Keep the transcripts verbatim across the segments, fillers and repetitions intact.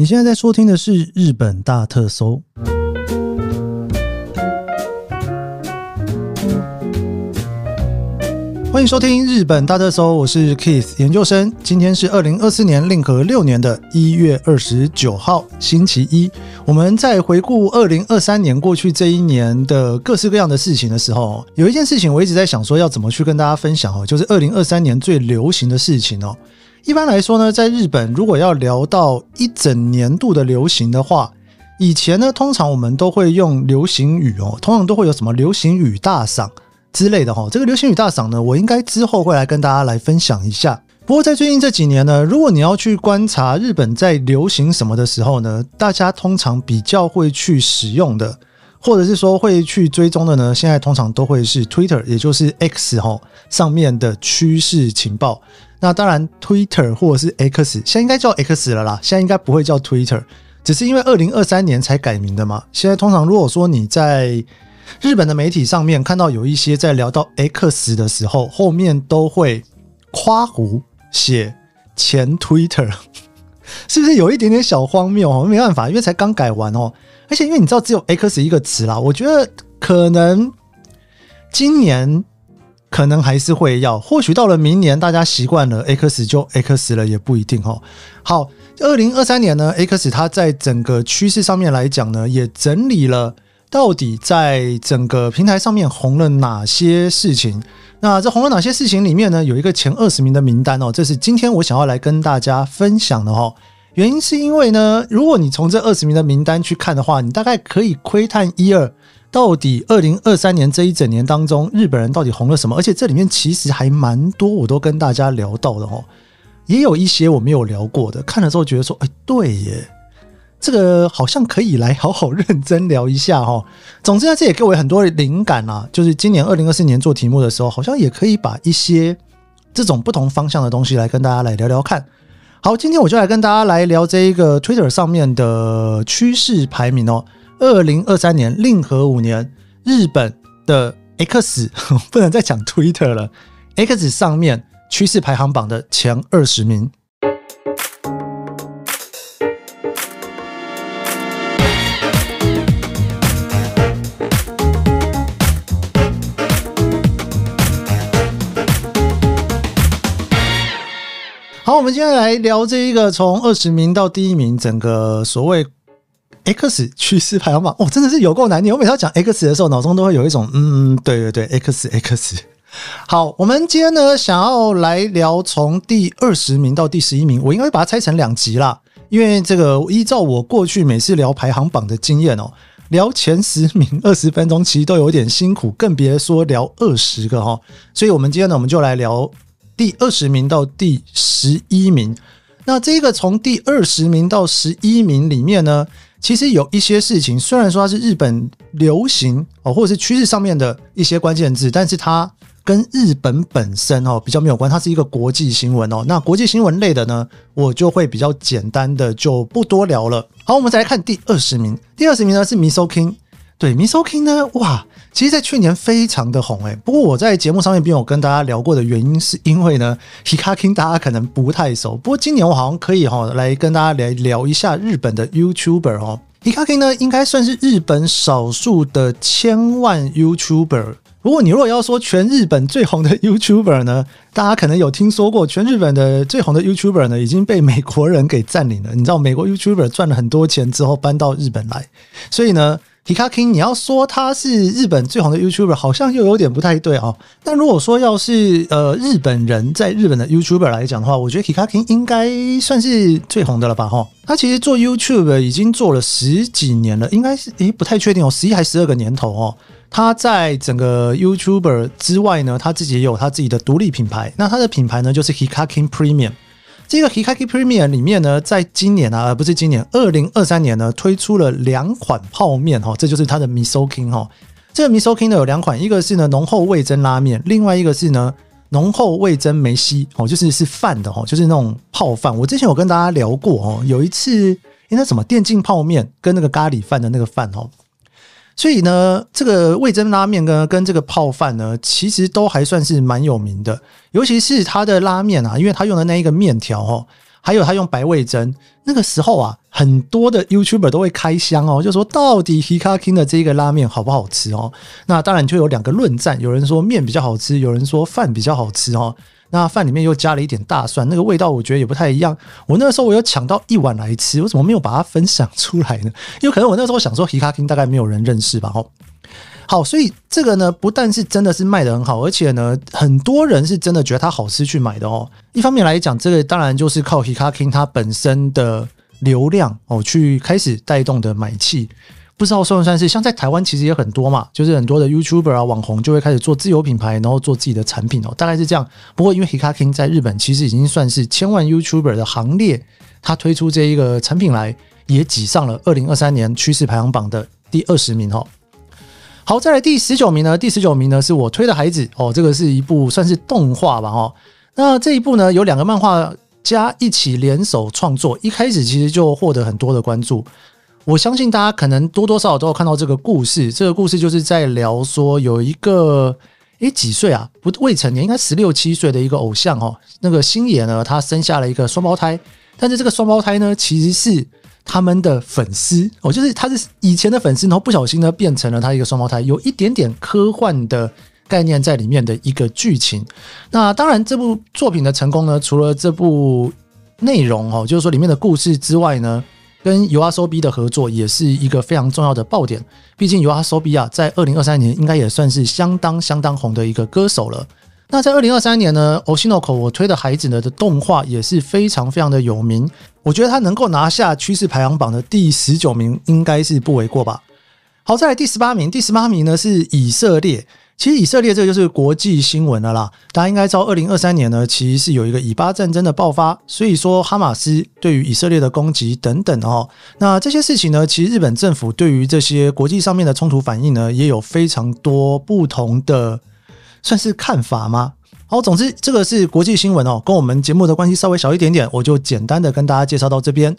你现在在收听的是《日本大特搜》。欢迎收听《日本大特搜》，我是 Keith 研究生。今天是二零二四年令和六年的一月二十九号，星期一。我们在回顾二零二三年过去这一年的各式各样的事情的时候，有一件事情我一直在想说要怎么去跟大家分享，就是二零二三年最流行的事情哦。一般来说呢，在日本如果要聊到一整年度的流行的话，以前呢通常我们都会用流行语哦，通常都会有什么流行语大赏之类的哦。这个流行语大赏呢，我应该之后会来跟大家来分享一下。不过在最近这几年呢，如果你要去观察日本在流行什么的时候呢，大家通常比较会去使用的，或者是说会去追踪的呢，现在通常都会是 Twitter， 也就是 X 哦，上面的趋势情报。那当然 Twitter 或者是 X， 现在应该叫 X 了啦，现在应该不会叫 Twitter， 只是因为二零二三年才改名的嘛。现在通常如果说你在日本的媒体上面看到有一些在聊到 X 的时候，后面都会夸胡写前 Twitter， 是不是有一点点小荒谬哦？没办法，因为才刚改完哦，而且因为你知道只有 X 一个词啦，我觉得可能今年可能还是会要，或许到了明年大家习惯了 X 就 X 了也不一定哦。好，二零二三年呢 X 它在整个趋势上面来讲呢，也整理了到底在整个平台上面红了哪些事情。那这红了哪些事情里面呢，有一个前二十名的名单哦，这是今天我想要来跟大家分享的哦。原因是因为呢，如果你从这二十名的名单去看的话，你大概可以窥探一二到底二零二三年这一整年当中日本人到底红了什么，而且这里面其实还蛮多我都跟大家聊到的哦，也有一些我没有聊过的，看了之后觉得说哎，对耶，这个好像可以来好好认真聊一下哦。总之呢，这也给我很多灵感啊，就是今年二零二四年做题目的时候，好像也可以把一些这种不同方向的东西来跟大家来聊聊看。好，今天我就来跟大家来聊这一个 Twitter 上面的趋势排名哦。二零二三年令和五年日本的 X， 不能再讲 Twitter 了， X 上面趋势排行榜的前二十名。好，我们今天来聊这一个从二十名到第一名整个所谓X 趋势排行榜哦，真的是有够难念。我每次要讲 X 的时候，脑中都会有一种嗯，对对对 ，X X。好，我们今天呢想要来聊从第二十名到第十一名，我应该会把它拆成两集啦，因为这个依照我过去每次聊排行榜的经验哦，聊前十名二十分钟其实都有点辛苦，更别说聊二十个哦。所以我们今天呢，我们就来聊第二十名到第十一名。那这个从第二十名到十一名里面呢，其实有一些事情虽然说它是日本流行、哦、或者是趋势上面的一些关键字，但是它跟日本本身、哦、比较没有关，它是一个国际新闻哦。那国际新闻类的呢，我就会比较简单的就不多聊了。好，我们再来看第二十名。第二十名呢是 Misokin。 对， Misokin 呢，哇，其实在去年非常的红诶。不过我在节目上面并有跟大家聊过的原因是因为呢 Hikakin 大家可能不太熟，不过今年我好像可以、哦、来跟大家来聊一下日本的 YouTuber、哦、Hikakin 呢应该算是日本少数的千万 YouTuber。 不过你如果要说全日本最红的 YouTuber 呢，大家可能有听说过，全日本的最红的 YouTuber 呢已经被美国人给占领了。你知道美国 YouTuber 赚了很多钱之后搬到日本来，所以呢Hikakin 你要说他是日本最红的 YouTuber 好像又有点不太对哦。但如果说要是呃日本人在日本的 YouTuber 来讲的话，我觉得 Hikakin 应该算是最红的了吧齁。他其实做 YouTube 已经做了十几年了，应该是诶不太确定哦，十一还十二个年头哦。他在整个 YouTuber 之外呢，他自己也有他自己的独立品牌。那他的品牌呢就是 Hikakin Premium。这个 Hikakin Premium 里面呢，在今年啊，不是今年二零二三年呢，推出了两款泡面、哦、这就是它的 Misokin、哦、这个 Misokin 呢有两款，一个是呢浓厚味噌拉面，另外一个是呢浓厚味噌梅西、哦、就是是饭的、哦、就是那种泡饭。我之前有跟大家聊过、哦、有一次那什么电竞泡面跟那个咖喱饭的那个饭、哦、所以呢这个味噌拉面 跟, 跟这个泡饭呢其实都还算是蛮有名的，尤其是它的拉面啊，因为它用的那一个面条、哦、还有他用白味噌。那个时候啊，很多的 YouTuber 都会开箱哦，就说到底 Hikakin 的这个拉面好不好吃哦？那当然就有两个论战，有人说面比较好吃，有人说饭比较好吃哦。那饭里面又加了一点大蒜，那个味道我觉得也不太一样。我那时候我有抢到一碗来吃，我怎么没有把它分享出来呢？因为可能我那时候想说 Hikakin 大概没有人认识吧哦。好，所以这个呢，不但是真的是卖得很好，而且呢，很多人是真的觉得它好吃去买的哦。一方面来讲，这个当然就是靠 Hikakin 它本身的流量哦，去开始带动的买气。不知道算不算是像在台湾其实也很多嘛，就是很多的 YouTuber 啊网红就会开始做自有品牌，然后做自己的产品哦，大概是这样。不过因为 Hikakin 在日本其实已经算是千万 YouTuber 的行列，他推出这一个产品来，也挤上了二零二三年趋势排行榜的第二十名哦。好，再来第十九名呢，第十九名呢是我推的孩子哦，这个是一部算是动画吧哦。那这一部呢有两个漫画家一起联手创作，一开始其实就获得很多的关注。我相信大家可能多多少少都有看到这个故事，这个故事就是在聊说有一个诶几岁啊，不未成年，应该十六七岁的一个偶像哦，那个星野呢他生下了一个双胞胎，但是这个双胞胎呢其实是他们的粉丝哦，就是他是以前的粉丝，然后不小心呢变成了他一个双胞胎，有一点点科幻的概念在里面的一个剧情。那当然这部作品的成功呢，除了这部内容哦，就是说里面的故事之外呢，跟 U R S O B I 的合作也是一个非常重要的爆点。毕竟 U R S O B I 啊，在二零二三年应该也算是相当相当红的一个歌手了。那在二零二三年呢 Oshinoko 我推的孩子呢的动画也是非常非常的有名，我觉得他能够拿下趋势排行榜的第十九名应该是不为过吧。好，再来第十八名，第十八名呢是以色列。其实以色列这个就是国际新闻了啦，大家应该知道二零二三年呢其实是有一个以巴战争的爆发，所以说哈马斯对于以色列的攻击等等哦，那这些事情呢其实日本政府对于这些国际上面的冲突反应呢也有非常多不同的算是看法吗？好，总之这个是国际新闻哦，跟我们节目的关系稍微小一点点，我就简单的跟大家介绍到这边。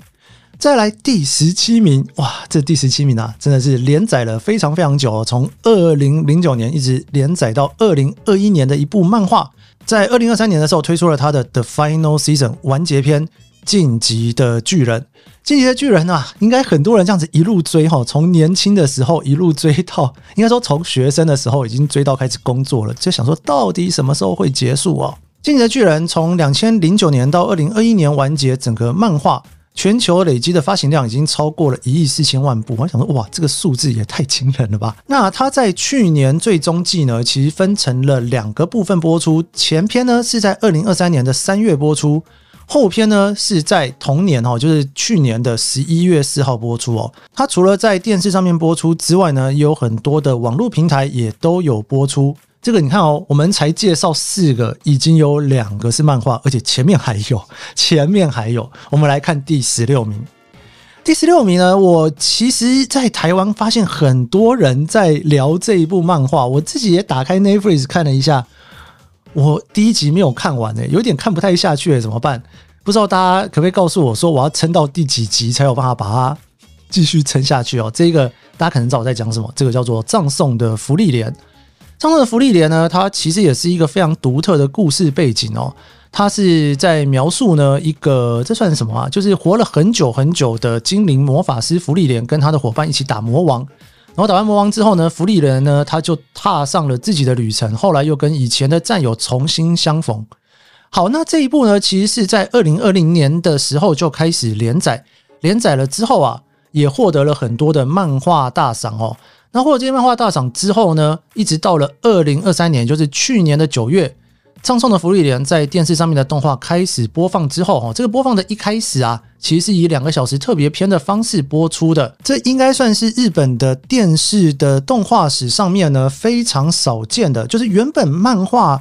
再来第十七名，哇，这第十七名啊，真的是连载了非常非常久哦，从二零零九年一直连载到二零二一年的一部漫画，在二零二三年的时候推出了它的 The Final Season 完结篇进击的巨人。进击的巨人啊，应该很多人这样子一路追齁，从年轻的时候一路追到，应该说从学生的时候已经追到开始工作了，就想说到底什么时候会结束哦。进击的巨人从二零零九年到二零二一年完结，整个漫画全球累积的发行量已经超过了一亿四千万部，我想说哇，这个数字也太惊人了吧。那它在去年最终季呢其实分成了两个部分播出，前篇呢是在二零二三年的三月播出，后篇呢是在同年哦，就是去年的十一月四号播出哦。它除了在电视上面播出之外呢，也有很多的网络平台也都有播出。这个你看哦，我们才介绍四个，已经有两个是漫画，而且前面还有，前面还有。我们来看第十六名。第十六名呢，我其实在台湾发现很多人在聊这一部漫画，我自己也打开 Netflix 看了一下。我第一集没有看完诶、欸，有点看不太下去诶、欸，怎么办？不知道大家可不可以告诉我说我要撑到第几集才有办法把它继续撑下去哦。这个大家可能知道我在讲什么，这个叫做葬送的芙莉莲。葬送的芙莉莲呢，它其实也是一个非常独特的故事背景哦。它是在描述呢一个，这算是什么啊？就是活了很久很久的精灵魔法师芙莉莲跟他的伙伴一起打魔王。然后打完魔王之后呢，芙莉莲呢，他就踏上了自己的旅程，后来又跟以前的战友重新相逢。好，那这一部呢，其实是在二零二零年的时候就开始连载，连载了之后啊，也获得了很多的漫画大赏哦。那获得这些漫画大赏之后呢，一直到了二零二三年，就是去年的九月，葬送的芙莉莲在电视上面的动画开始播放之后哦，这个播放的一开始啊，其实是以两个小时特别篇的方式播出的，这应该算是日本的电视的动画史上面呢非常少见的，就是原本漫画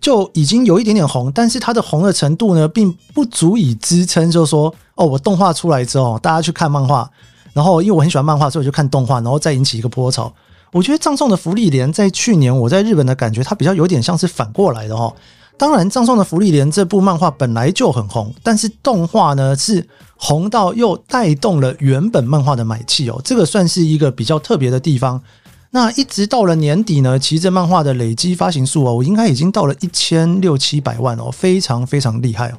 就已经有一点点红，但是它的红的程度呢并不足以支撑，就是说哦，我动画出来之后大家去看漫画，然后因为我很喜欢漫画，所以我就看动画，然后再引起一个波潮。我觉得葬送的芙莉莲在去年我在日本的感觉，它比较有点像是反过来的哦。当然葬送的芙莉莲这部漫画本来就很红，但是动画呢是红到又带动了原本漫画的买气哦，这个算是一个比较特别的地方。那一直到了年底呢，其实这漫画的累积发行数哦，我应该已经到了一千六百七百万哦，非常非常厉害哦。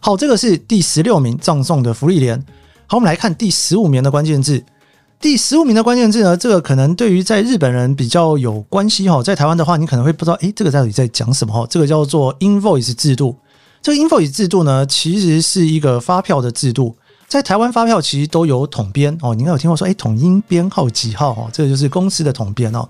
好，这个是第十六名葬送的福利连。好，我们来看第十五名的关键字。第十五名的关键字呢，这个可能对于在日本人比较有关系齁，在台湾的话你可能会不知道诶这个到底在讲什么齁，这个叫做 invoice 制度。这个 invoice 制度呢其实是一个发票的制度。在台湾发票其实都有统编齁，你应该有听过说诶统一编号几号齁，这个就是公司的统编齁。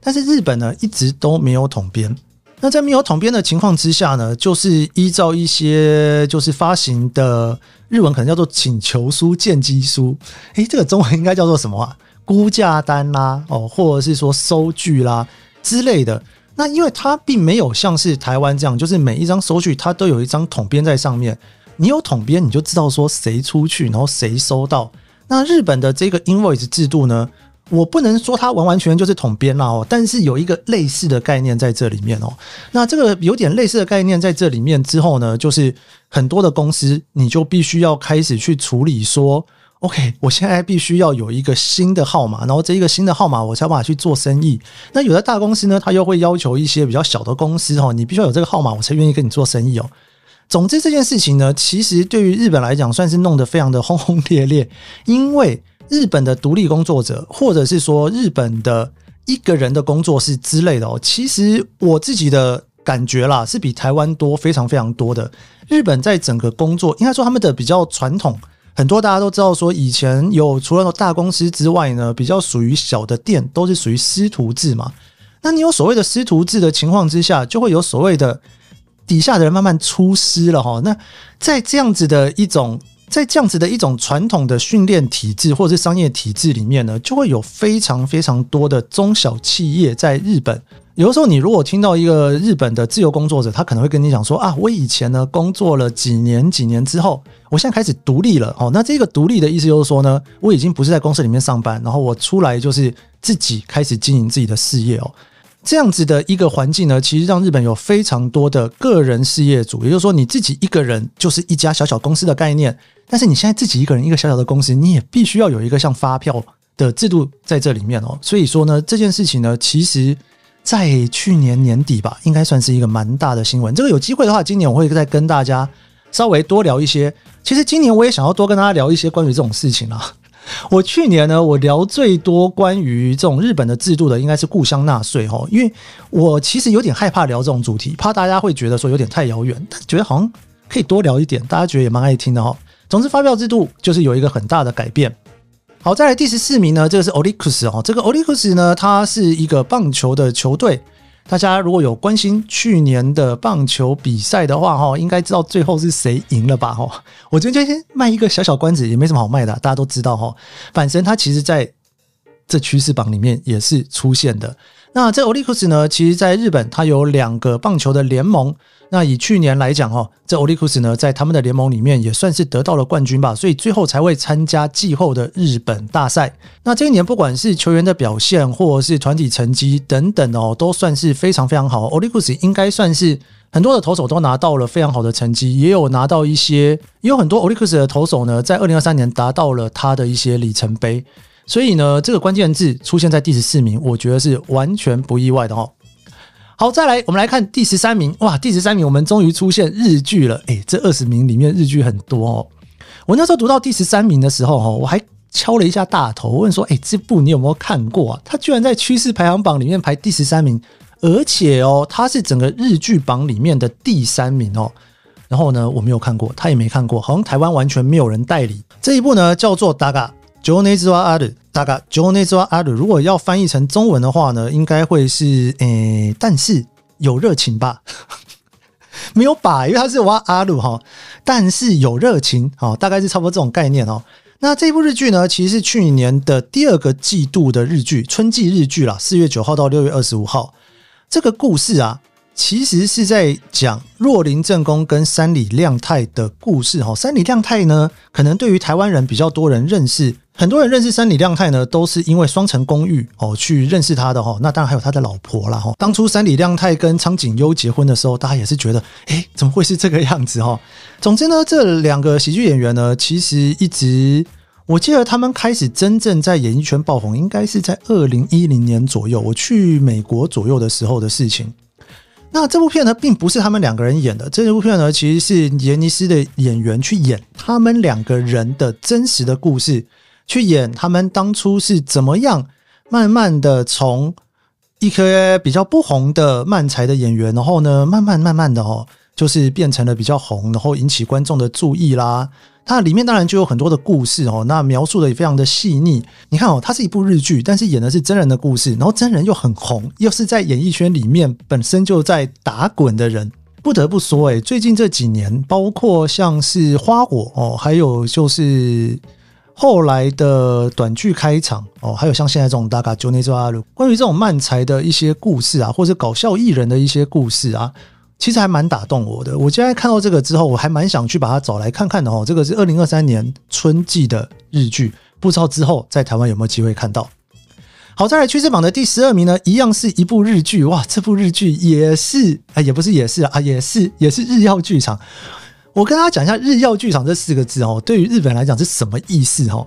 但是日本呢一直都没有统编。那在没有统编的情况之下呢，就是依照一些就是发行的日文可能叫做请求书、建基书，诶这个中文应该叫做什么啊？估价单啦、哦、或者是说收据啦之类的。那因为它并没有像是台湾这样，就是每一张收据它都有一张统编在上面，你有统编你就知道说谁出去然后谁收到。那日本的这个 invoice 制度呢，我不能说它完完全全就是统编啦、哦、但是有一个类似的概念在这里面哦。那这个有点类似的概念在这里面之后呢，就是很多的公司你就必须要开始去处理说 OK 我现在必须要有一个新的号码，然后这一个新的号码我才有办法去做生意。那有的大公司呢，他又会要求一些比较小的公司、哦、你必须要有这个号码我才愿意跟你做生意哦。总之这件事情呢，其实对于日本来讲算是弄得非常的轰轰烈烈，因为日本的独立工作者或者是说日本的一个人的工作室之类的哦，其实我自己的感觉啦是比台湾多非常非常多的。日本在整个工作应该说他们的比较传统，很多大家都知道说以前有除了大公司之外呢，比较属于小的店都是属于师徒制嘛。那你有所谓的师徒制的情况之下，就会有所谓的底下的人慢慢出师了哦。那在这样子的一种在这样子的一种传统的训练体制或者是商业体制里面呢，就会有非常非常多的中小企业在日本。有的时候你如果听到一个日本的自由工作者，他可能会跟你讲说啊，我以前呢工作了几年几年之后，我现在开始独立了、哦、那这个独立的意思就是说呢，我已经不是在公司里面上班，然后我出来就是自己开始经营自己的事业哦。这样子的一个环境呢，其实让日本有非常多的个人事业主，也就是说你自己一个人就是一家小小公司的概念。但是你现在自己一个人一个小小的公司，你也必须要有一个像发票的制度在这里面哦。所以说呢，这件事情呢，其实在去年年底吧，应该算是一个蛮大的新闻。这个有机会的话，今年我会再跟大家稍微多聊一些。其实今年我也想要多跟大家聊一些关于这种事情啦。我去年呢，我聊最多关于这种日本的制度的应该是故乡纳税齁，因为我其实有点害怕聊这种主题，怕大家会觉得说有点太遥远，但觉得好像可以多聊一点，大家觉得也蛮爱听的齁。总之发票制度就是有一个很大的改变。好，再来第十四名呢，这个是 O R I X 齁，这个 O R I X 呢，它是一个棒球的球队，大家如果有关心去年的棒球比赛的话齁，应该知道最后是谁赢了吧齁。我今天先卖一个小小关子，也没什么好卖的、啊、大家都知道齁。阪神它其实在这趋势榜里面也是出现的。那这 O R I X 呢，其实在日本它有两个棒球的联盟，那以去年来讲齁，这 O R I X 呢在他们的联盟里面也算是得到了冠军吧，所以最后才会参加季后的日本大赛。那这一年不管是球员的表现或者是团体成绩等等哦，都算是非常非常好。 O R I X 应该算是很多的投手都拿到了非常好的成绩，也有拿到一些也有很多 O R I X 的投手呢在二零二三年达到了他的一些里程碑。所以呢，这个关键字出现在第十四名，我觉得是完全不意外的哦。好，再来我们来看第十三名。哇，第十三名我们终于出现日剧了。诶，这二十名里面日剧很多哦。我那时候读到第十三名的时候哦，我还敲了一下大头问说，诶，这部你有没有看过啊？它居然在趋势排行榜里面排第十三名，而且哦，它是整个日剧榜里面的第三名哦。然后呢，我没有看过，他也没看过，好像台湾完全没有人代理。这一部呢叫做 Daga情熱はある，大概情熱はある如果要翻译成中文的话呢，应该会是诶，但是有热情吧没有吧，因为它是哇阿鲁齁，但是有热情齁，大概是差不多这种概念齁。那这部日剧呢，其实是去年的第二个季度的日剧，春季日剧啦 ,四月九号到六月二十五号。这个故事啊其实是在讲若林正恭跟山里亮太的故事齁。山里亮太呢，可能对于台湾人比较多人认识，很多人认识山里亮太呢都是因为双城公寓、哦、去认识他的、哦、那当然还有他的老婆啦、哦、当初山里亮太跟苍井优结婚的时候，大家也是觉得诶怎么会是这个样子、哦、总之呢，这两个喜剧演员呢，其实一直我记得他们开始真正在演艺圈爆红应该是在二零一零年左右，我去美国左右的时候的事情。那这部片呢并不是他们两个人演的，这部片呢其实是杰尼斯的演员去演他们两个人的真实的故事，去演他们当初是怎么样慢慢的从一颗比较不红的漫才的演员，然后呢慢慢慢慢的、哦、就是变成了比较红，然后引起观众的注意啦。它里面当然就有很多的故事哦，那描述的也非常的细腻。你看哦，它是一部日剧，但是演的是真人的故事，然后真人又很红，又是在演艺圈里面本身就在打滚的人。不得不说诶，最近这几年，包括像是花火哦，还有就是后来的短剧开场哦，还有像现在这种Daga就那抓路，关于这种漫才的一些故事啊，或者搞笑艺人的一些故事啊。其实还蛮打动我的，我今天看到这个之后我还蛮想去把它找来看看的哦。这个是二零二三年春季的日剧，不知道之后在台湾有没有机会看到。好，再来趋势榜的第十二名呢，一样是一部日剧。哇，这部日剧也是、哎、也不是也是啊，也是也是日曜剧场。我跟大家讲一下日曜剧场这四个字哦，对于日本来讲是什么意思哦。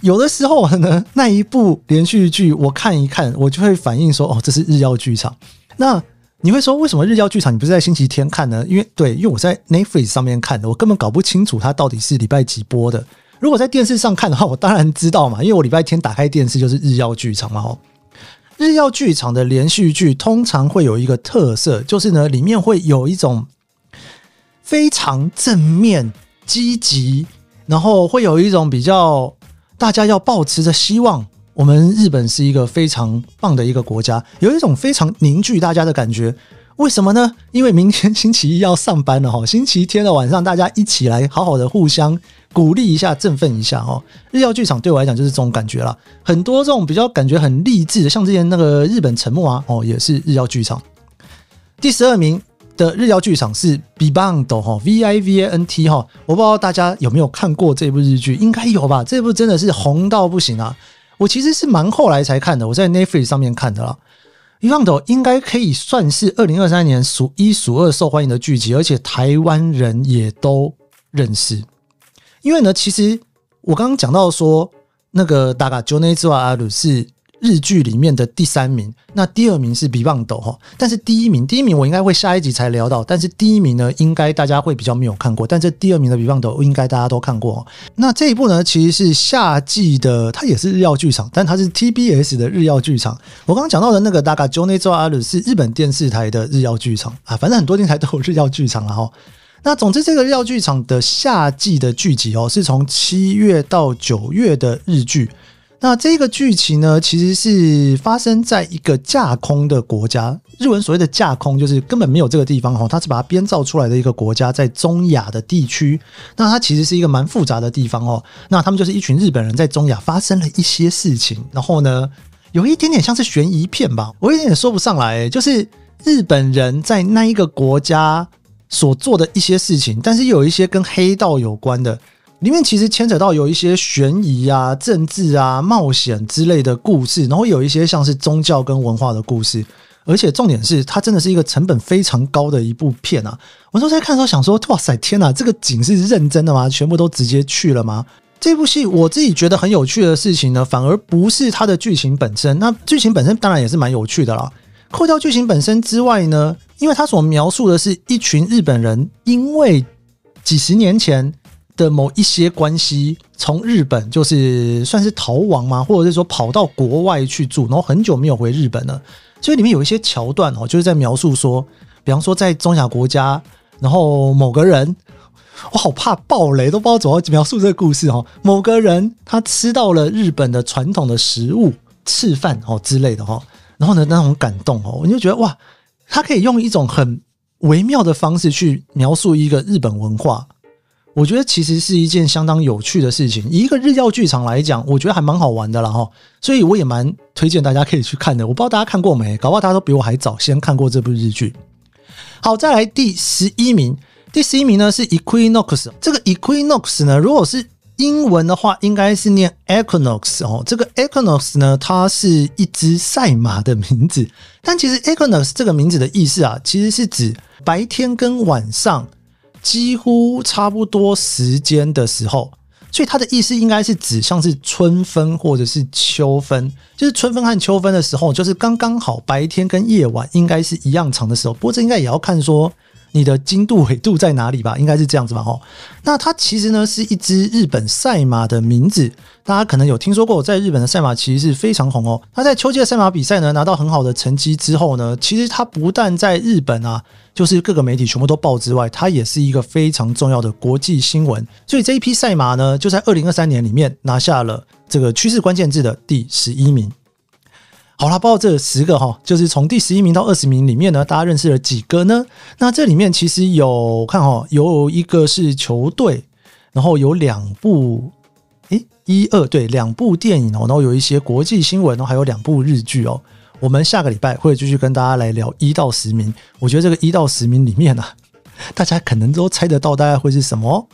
有的时候呢，那一部连续剧我看一看，我就会反映说哦，这是日曜剧场。那你会说为什么日曜剧场你不是在星期天看呢？因为对，因为我在 Netflix 上面看的，我根本搞不清楚它到底是礼拜几播的。如果在电视上看的话，我当然知道嘛，因为我礼拜天打开电视就是日曜剧场嘛、哦。日曜剧场的连续剧通常会有一个特色，就是呢，里面会有一种非常正面、积极，然后会有一种比较大家要抱持着希望。我们日本是一个非常棒的一个国家，有一种非常凝聚大家的感觉。为什么呢？因为明天星期一要上班了、哦、星期天的晚上大家一起来好好的互相鼓励一下，振奋一下、哦、日曜剧场对我来讲就是这种感觉啦。很多这种比较感觉很励志的，像之前那个日本沉默啊、哦、也是日曜剧场。第十二名的日曜剧场是 VIVANT、哦、V I V A N T、哦、我不知道大家有没有看过这部日剧，应该有吧，这部真的是红到不行啊。我其实是蛮后来才看的，我在 Netflix 上面看的啦。VIVANT 应该可以算是二零二三年数一数二受欢迎的剧集，而且台湾人也都认识。因为呢，其实我刚刚讲到说那个 Daga就那之外阿鲁是日剧里面的第三名，那第二名是 VIVANT， 但是第一名第一名我应该会下一集才聊到，但是第一名呢应该大家会比较没有看过，但这第二名的 VIVANT 应该大家都看过。那这一部呢其实是夏季的，它也是日曜剧场，但它是 T B S 的日曜剧场。我刚刚讲到的那个 Daga就那之外阿鲁是日本电视台的日曜剧场啊，反正很多电视台都有日曜剧场啦齁。那总之这个日曜剧场的夏季的剧集哦，是从七月到九月的日剧。那这个剧情呢其实是发生在一个架空的国家，日文所谓的架空就是根本没有这个地方、哦、它是把它编造出来的一个国家，在中亚的地区。那它其实是一个蛮复杂的地方、哦、那他们就是一群日本人在中亚发生了一些事情，然后呢有一点点像是悬疑片吧，我有点点说不上来，就是日本人在那一个国家所做的一些事情，但是有一些跟黑道有关的，里面其实牵扯到有一些悬疑啊、政治啊、冒险之类的故事，然后有一些像是宗教跟文化的故事。而且重点是它真的是一个成本非常高的一部片啊。我那时候在看的时候想说，哇塞，天啊，这个景是认真的吗？全部都直接去了吗？这部戏我自己觉得很有趣的事情呢，反而不是它的剧情本身，那剧情本身当然也是蛮有趣的啦。扣掉剧情本身之外呢，因为它所描述的是一群日本人因为几十年前的某一些关系，从日本就是算是逃亡嘛，或者是说跑到国外去住，然后很久没有回日本了，所以里面有一些桥段哦，就是在描述说，比方说在中亚国家，然后某个人，我好怕爆雷，都不知道怎么描述这个故事哦。某个人他吃到了日本的传统的食物，吃饭哦之类的哦，然后呢那种感动哦，你就觉得哇，他可以用一种很微妙的方式去描述一个日本文化。我觉得其实是一件相当有趣的事情，以一个日曜剧场来讲，我觉得还蛮好玩的啦齁，所以我也蛮推荐大家可以去看的。我不知道大家看过没，搞不好大家都比我还早先看过这部日剧。好，再来第十一名，第十一名呢是 Equinox， 这个 Equinox 呢，如果是英文的话应该是念 Equinox、哦、这个 Equinox 呢它是一只赛马的名字，但其实 Equinox 这个名字的意思啊，其实是指白天跟晚上几乎差不多时间的时候，所以它的意思应该是指像是春分或者是秋分，就是春分和秋分的时候，就是刚刚好白天跟夜晚应该是一样长的时候，不过这应该也要看说你的经度纬度在哪里吧，应该是这样子吧。那它其实呢是一只日本赛马的名字，大家可能有听说过，在日本的赛马其实是非常红哦。那在秋季的赛马比赛呢拿到很好的成绩之后呢，其实它不但在日本啊就是各个媒体全部都报之外，它也是一个非常重要的国际新闻。所以这一批赛马呢就在二零二三年里面拿下了这个趋势关键字的第十一名。好啦，包括这十个齁，就是从第十一名到二十名里面呢，大家认识了几个呢？那这里面其实有看齁，有一个是球队，然后有两部诶一二对两部电影哦，然后有一些国际新闻，然后还有两部日剧哦。我们下个礼拜会继续跟大家来聊一到十名。我觉得这个一到十名里面啊，大家可能都猜得到大概会是什么哦。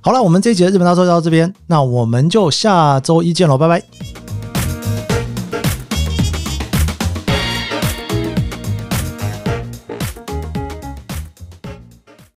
好啦，我们这一集的日本大搜就到这边，那我们就下周一见咯，拜拜。